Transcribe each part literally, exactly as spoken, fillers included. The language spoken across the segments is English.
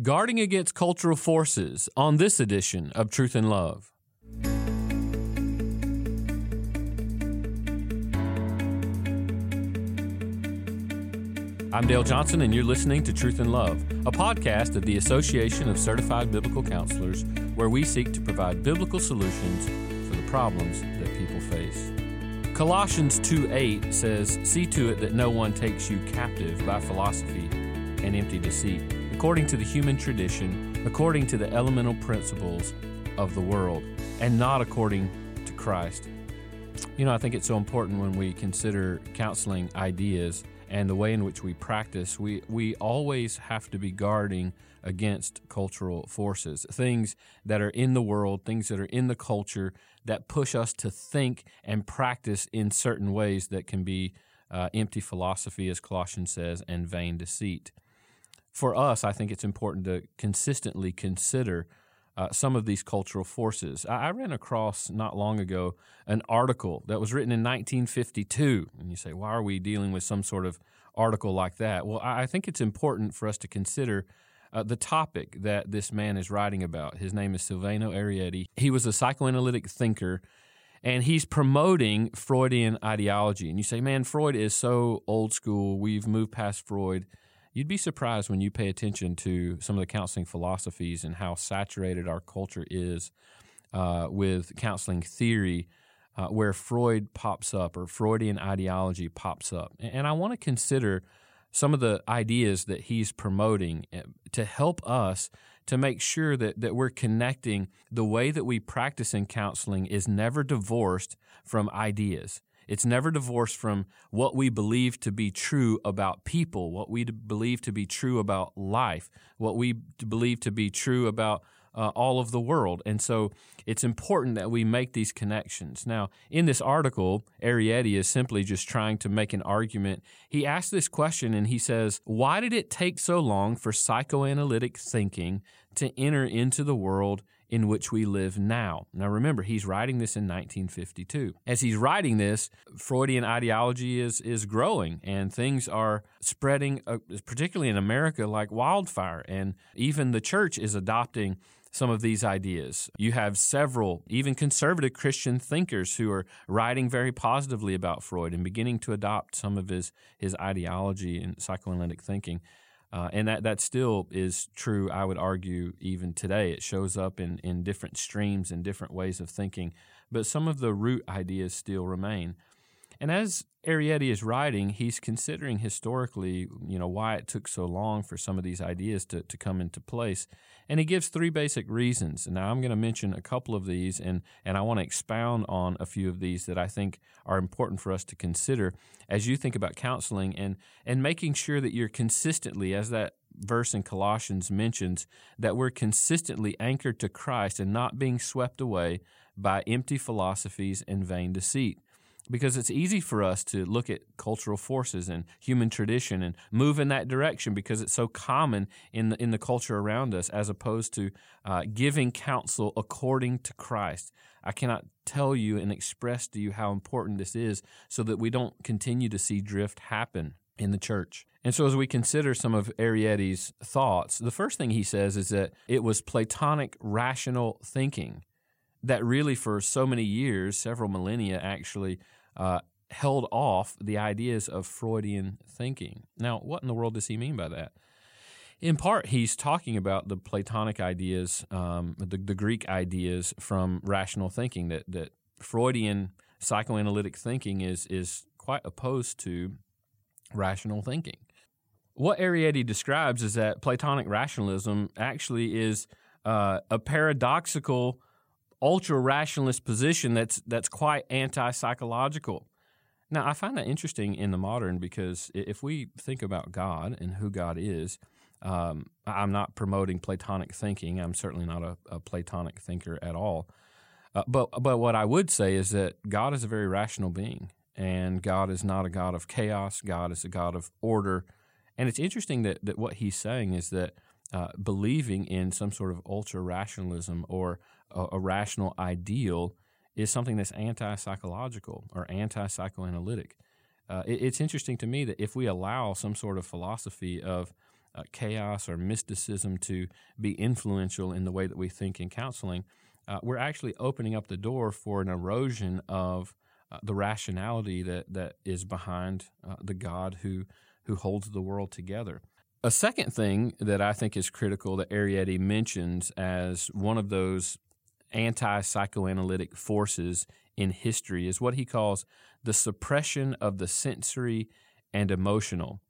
Guarding Against Cultural Forces on this edition of Truth and Love. I'm Dale Johnson, and you're listening to Truth and Love, a podcast of the Association of Certified Biblical Counselors, where we seek to provide biblical solutions for the problems that people face. Colossians two eight says, "See to it that no one takes you captive by philosophy and empty deceit, according to the human tradition, according to the elemental principles of the world, and not according to Christ." You know, I think it's so important when we consider counseling ideas and the way in which we practice, we, we always have to be guarding against cultural forces, things that are in the world, things that are in the culture that push us to think and practice in certain ways that can be uh, empty philosophy, as Colossians says, and vain deceit. For us, I think it's important to consistently consider uh, some of these cultural forces. I, I ran across not long ago an article that was written in nineteen fifty-two, and you say, why are we dealing with some sort of article like that? Well, I, I think it's important for us to consider uh, the topic that this man is writing about. His name is Silvano Arieti. He was a psychoanalytic thinker, and he's promoting Freudian ideology. And you say, man, Freud is so old school. We've moved past Freud. You'd be surprised when you pay attention to some of the counseling philosophies and how saturated our culture is uh, with counseling theory, uh, where Freud pops up or Freudian ideology pops up. And I want to consider some of the ideas that he's promoting to help us to make sure that, that we're connecting the way that we practice in counseling is never divorced from ideas. It's never divorced from what we believe to be true about people, what we believe to be true about life, what we believe to be true about uh, all of the world. And so it's important that we make these connections. Now, in this article, Arieti is simply just trying to make an argument. He asks this question and he says, why did it take so long for psychoanalytic thinking to enter into the world in which we live now? Now remember, he's writing this in nineteen fifty-two. As he's writing this, Freudian ideology is is growing and things are spreading, uh, particularly in America, like wildfire. And even the church is adopting some of these ideas. You have several, even conservative Christian thinkers who are writing very positively about Freud and beginning to adopt some of his, his ideology and psychoanalytic thinking. Uh, and that, that still is true, I would argue, even today. It shows up in, in different streams and different ways of thinking, but some of the root ideas still remain. And as Arieti is writing, he's considering historically, you know, why it took so long for some of these ideas to, to come into place. And he gives three basic reasons. Now, I'm going to mention a couple of these, and, and I want to expound on a few of these that I think are important for us to consider as you think about counseling and, and making sure that you're consistently, as that verse in Colossians mentions, that we're consistently anchored to Christ and not being swept away by empty philosophies and vain deceit. Because it's easy for us to look at cultural forces and human tradition and move in that direction because it's so common in the, in the culture around us, as opposed to uh, giving counsel according to Christ. I cannot tell you and express to you how important this is so that we don't continue to see drift happen in the church. And so as we consider some of Arieti's thoughts, the first thing he says is that it was Platonic rational thinking that really for so many years, several millennia actually, Uh, held off the ideas of Freudian thinking. Now, what in the world does he mean by that? In part, he's talking about the Platonic ideas, um, the, the Greek ideas from rational thinking, that, that Freudian psychoanalytic thinking is, is quite opposed to rational thinking. What Arieti describes is that Platonic rationalism actually is uh, a paradoxical ultra-rationalist position that's that's quite anti-psychological. Now, I find that interesting in the modern because if we think about God and who God is, um, I'm not promoting Platonic thinking. I'm certainly not a, a Platonic thinker at all. Uh, but but what I would say is that God is a very rational being, and God is not a God of chaos. God is a God of order. And it's interesting that, that what he's saying is that Uh, believing in some sort of ultra-rationalism or a, a rational ideal is something that's anti-psychological or anti-psychoanalytic. Uh, it, it's interesting to me that if we allow some sort of philosophy of uh, chaos or mysticism to be influential in the way that we think in counseling, uh, we're actually opening up the door for an erosion of uh, the rationality that that is behind uh, the God who who holds the world together. A second thing that I think is critical that Arieti mentions as one of those anti-psychoanalytic forces in history is what he calls the suppression of the sensory and emotional.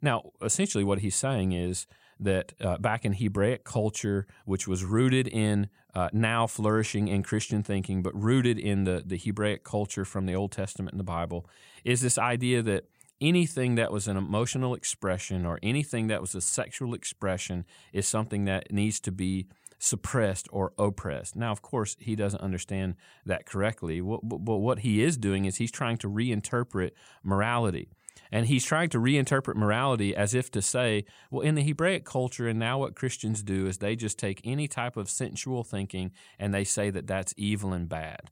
Now, essentially what he's saying is that uh, back in Hebraic culture, which was rooted in uh, now flourishing in Christian thinking, but rooted in the, the Hebraic culture from the Old Testament and the Bible, is this idea that anything that was an emotional expression or anything that was a sexual expression is something that needs to be suppressed or oppressed. Now, of course, he doesn't understand that correctly, but what he is doing is he's trying to reinterpret morality. And he's trying to reinterpret morality as if to say, well, in the Hebraic culture, and now what Christians do is they just take any type of sensual thinking and they say that that's evil and bad.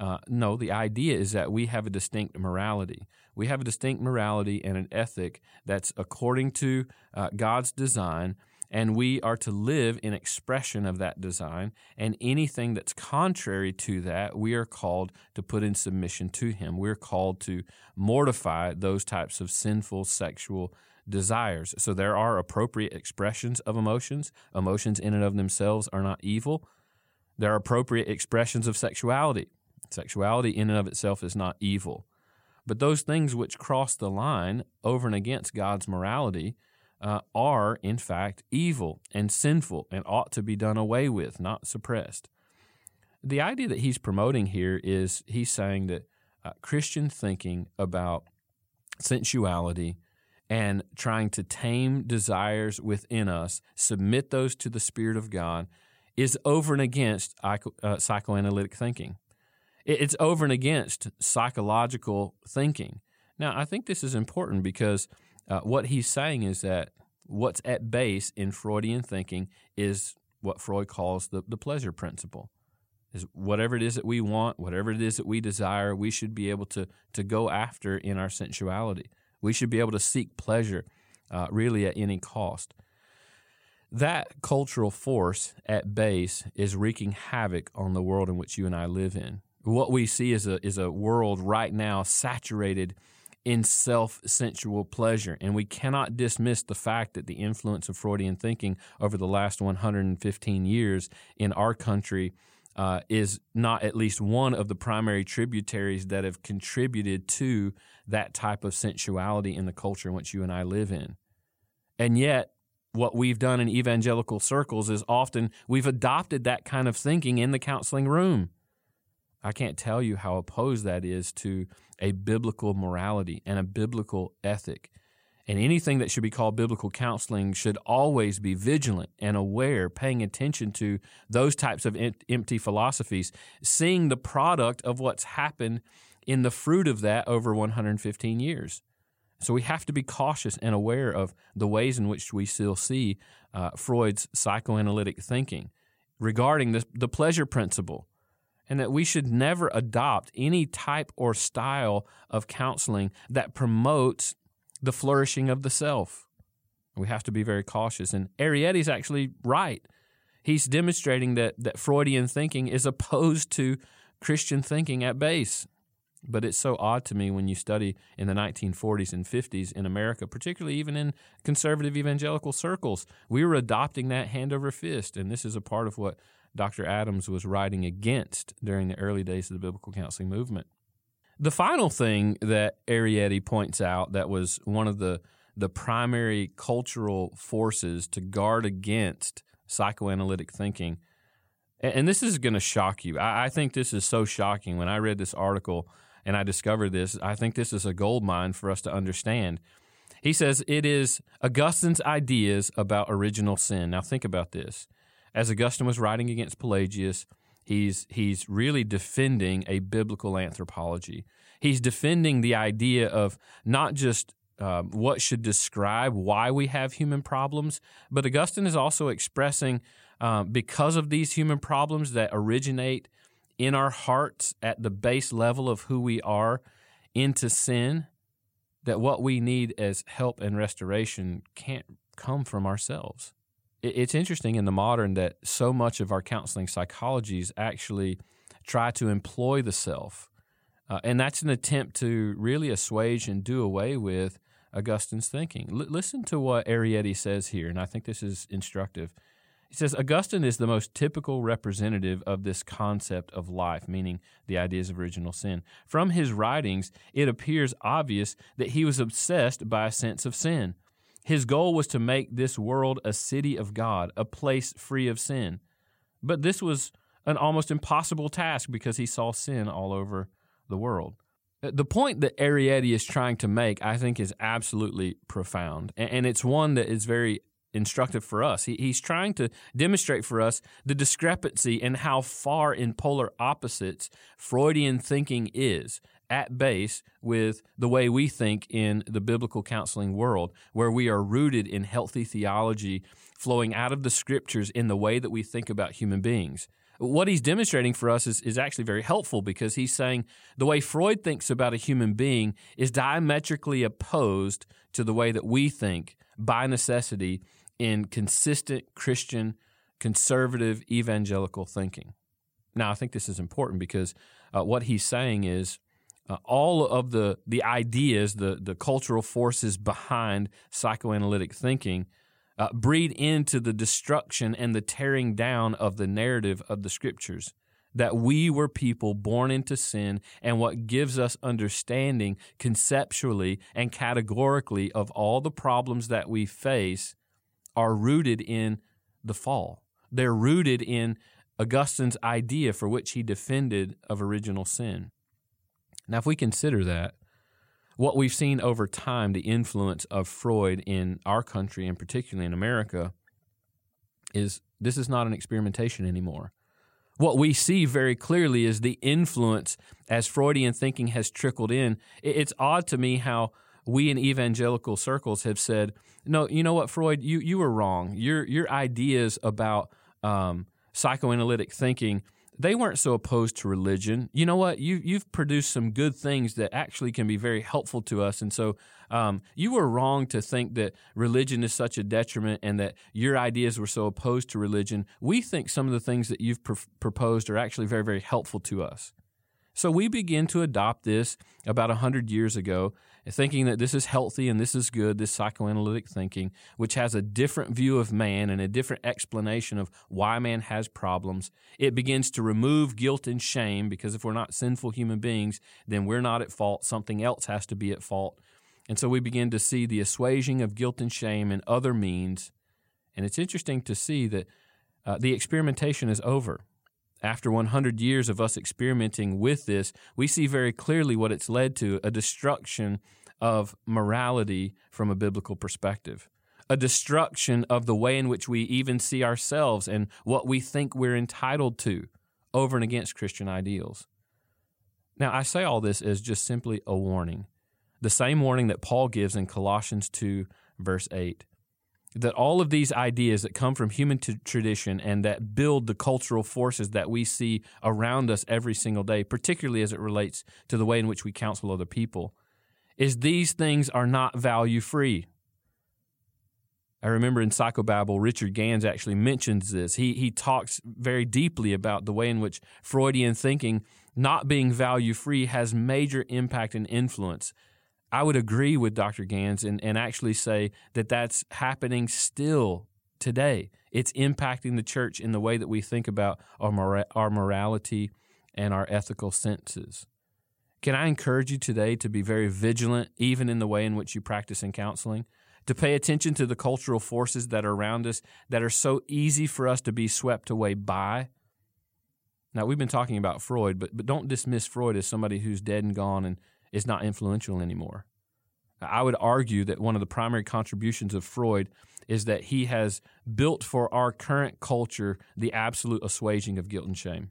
Uh, no, the idea is that we have a distinct morality. We have a distinct morality and an ethic that's according to uh, God's design, and we are to live in expression of that design, and anything that's contrary to that, we are called to put in submission to Him. We're called to mortify those types of sinful sexual desires. So there are appropriate expressions of emotions. Emotions in and of themselves are not evil. There are appropriate expressions of sexuality. Sexuality in and of itself is not evil. But those things which cross the line over and against God's morality uh, are, in fact, evil and sinful and ought to be done away with, not suppressed. The idea that he's promoting here is he's saying that uh, Christian thinking about sensuality and trying to tame desires within us, submit those to the Spirit of God, is over and against uh, psychoanalytic thinking. It's over and against psychological thinking. Now, I think this is important because uh, what he's saying is that what's at base in Freudian thinking is what Freud calls the, the pleasure principle. Is whatever it is that we want, whatever it is that we desire, we should be able to, to go after in our sensuality. We should be able to seek pleasure uh, really at any cost. That cultural force at base is wreaking havoc on the world in which you and I live in. What we see is a is a world right now saturated in self-sensual pleasure, and we cannot dismiss the fact that the influence of Freudian thinking over the last one hundred fifteen years in our country uh, is not at least one of the primary tributaries that have contributed to that type of sensuality in the culture in which you and I live in. And yet, what we've done in evangelical circles is often we've adopted that kind of thinking in the counseling room. I can't tell you how opposed that is to a biblical morality and a biblical ethic. And anything that should be called biblical counseling should always be vigilant and aware, paying attention to those types of empty philosophies, seeing the product of what's happened in the fruit of that over one hundred fifteen years. So we have to be cautious and aware of the ways in which we still see uh, Freud's psychoanalytic thinking regarding this, the pleasure principle. And that we should never adopt any type or style of counseling that promotes the flourishing of the self. We have to be very cautious. And Arieti's actually right. He's demonstrating that, that Freudian thinking is opposed to Christian thinking at base. But it's so odd to me when you study in the nineteen forties and fifties in America, particularly even in conservative evangelical circles, we were adopting that hand over fist. And this is a part of what Doctor Adams was writing against during the early days of the biblical counseling movement. The final thing that Arieti points out that was one of the, the primary cultural forces to guard against psychoanalytic thinking, and this is going to shock you. I, I think this is so shocking. When I read this article and I discovered this, I think this is a goldmine for us to understand. He says, it is Augustine's ideas about original sin. Now think about this. As Augustine was writing against Pelagius, he's he's really defending a biblical anthropology. He's defending the idea of not just uh, what should describe why we have human problems, but Augustine is also expressing uh, because of these human problems that originate in our hearts at the base level of who we are into sin, that what we need as help and restoration can't come from ourselves. It's interesting in the modern that so much of our counseling psychologies actually try to employ the self, uh, and that's an attempt to really assuage and do away with Augustine's thinking. L- listen to what Arieti says here, and I think this is instructive. He says, Augustine is the most typical representative of this concept of life, meaning the ideas of original sin. From his writings, it appears obvious that he was obsessed by a sense of sin. His goal was to make this world a city of God, a place free of sin. But this was an almost impossible task because he saw sin all over the world. The point that Arieti is trying to make, I think, is absolutely profound, and it's one that is very instructive for us. He's trying to demonstrate for us the discrepancy in how far in polar opposites Freudian thinking is at base with the way we think in the biblical counseling world, where we are rooted in healthy theology flowing out of the Scriptures in the way that we think about human beings. What he's demonstrating for us is, is actually very helpful, because he's saying the way Freud thinks about a human being is diametrically opposed to the way that we think by necessity in consistent Christian, conservative, evangelical thinking. Now, I think this is important because uh, what he's saying is uh, all of the, the ideas, the, the cultural forces behind psychoanalytic thinking Uh, breed into the destruction and the tearing down of the narrative of the Scriptures, that we were people born into sin, and what gives us understanding conceptually and categorically of all the problems that we face are rooted in the fall. They're rooted in Augustine's idea for which he defended of original sin. Now, if we consider that, what we've seen over time, the influence of Freud in our country, and particularly in America, is this is not an experimentation anymore. What we see very clearly is the influence as Freudian thinking has trickled in. It's odd to me how we in evangelical circles have said, no, you know what, Freud, you you were wrong. Your your ideas about um, psychoanalytic thinking, they weren't so opposed to religion. You know what? You, you've produced some good things that actually can be very helpful to us, and so um, you were wrong to think that religion is such a detriment and that your ideas were so opposed to religion. We think some of the things that you've pr- proposed are actually very, very helpful to us. So we begin to adopt this about one hundred years ago, thinking that this is healthy and this is good, this psychoanalytic thinking, which has a different view of man and a different explanation of why man has problems. It begins to remove guilt and shame, because if we're not sinful human beings, then we're not at fault. Something else has to be at fault. And so we begin to see the assuaging of guilt and shame in other means. And it's interesting to see that uh, the experimentation is over. After one hundred years of us experimenting with this, we see very clearly what it's led to, a destruction of morality from a biblical perspective, a destruction of the way in which we even see ourselves and what we think we're entitled to over and against Christian ideals. Now, I say all this as just simply a warning, the same warning that Paul gives in Colossians two, verse eight. That all of these ideas that come from human t- tradition and that build the cultural forces that we see around us every single day, particularly as it relates to the way in which we counsel other people, is these things are not value-free. I remember in Psychobabble, Richard Ganz actually mentions this. He he talks very deeply about the way in which Freudian thinking not being value-free has major impact and influence. I would agree with Doctor Ganz and, and actually say that that's happening still today. It's impacting the church in the way that we think about our, mora- our morality and our ethical senses. Can I encourage you today to be very vigilant, even in the way in which you practice in counseling, to pay attention to the cultural forces that are around us that are so easy for us to be swept away by? Now, we've been talking about Freud, but, but don't dismiss Freud as somebody who's dead and gone and is not influential anymore. I would argue that one of the primary contributions of Freud is that he has built for our current culture the absolute assuaging of guilt and shame.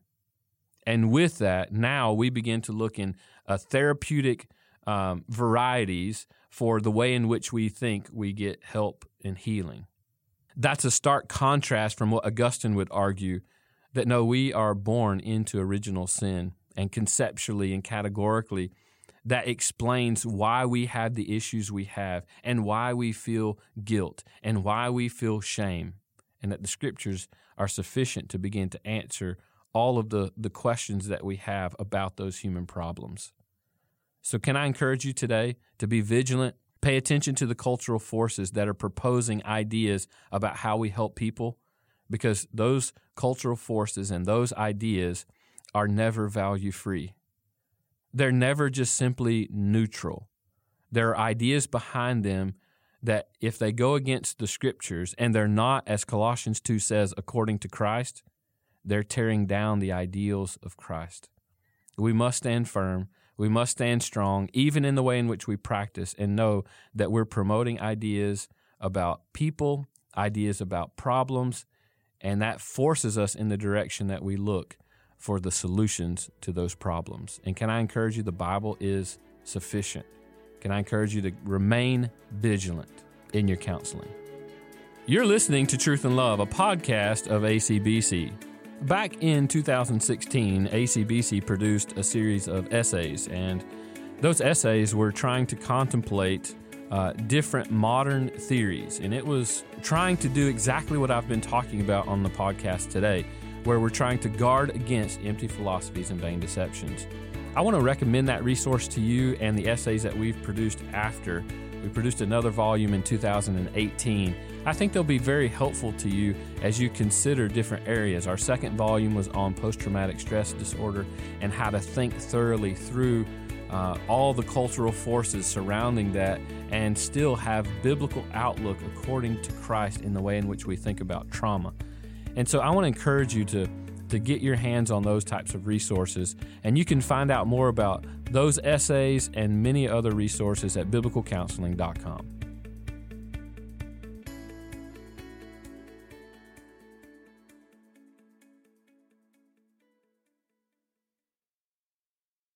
And with that, now we begin to look in uh, therapeutic um, varieties for the way in which we think we get help and healing. That's a stark contrast from what Augustine would argue, that no, we are born into original sin, and conceptually and categorically, that explains why we have the issues we have and why we feel guilt and why we feel shame, and that the Scriptures are sufficient to begin to answer all of the, the questions that we have about those human problems. So can I encourage you today to be vigilant, pay attention to the cultural forces that are proposing ideas about how we help people, because those cultural forces and those ideas are never value-free. They're never just simply neutral. There are ideas behind them that if they go against the Scriptures and they're not, as Colossians two says, according to Christ, they're tearing down the ideals of Christ. We must stand firm. We must stand strong, even in the way in which we practice, and know that we're promoting ideas about people, ideas about problems, and that forces us in the direction that we look for the solutions to those problems. And can I encourage you, the Bible is sufficient. Can I encourage you to remain vigilant in your counseling? You're listening to Truth and Love, a podcast of A C B C. Back in two thousand sixteen, A C B C produced a series of essays, and those essays were trying to contemplate uh, different modern theories, and it was trying to do exactly what I've been talking about on the podcast today, where we're trying to guard against empty philosophies and vain deceptions. I want to recommend that resource to you and the essays that we've produced after. We produced another volume in two thousand eighteen. I think they'll be very helpful to you as you consider different areas. Our second volume was on post-traumatic stress disorder and how to think thoroughly through uh, all the cultural forces surrounding that and still have biblical outlook according to Christ in the way in which we think about trauma. And so I want to encourage you to to get your hands on those types of resources. And you can find out more about those essays and many other resources at biblical counseling dot com.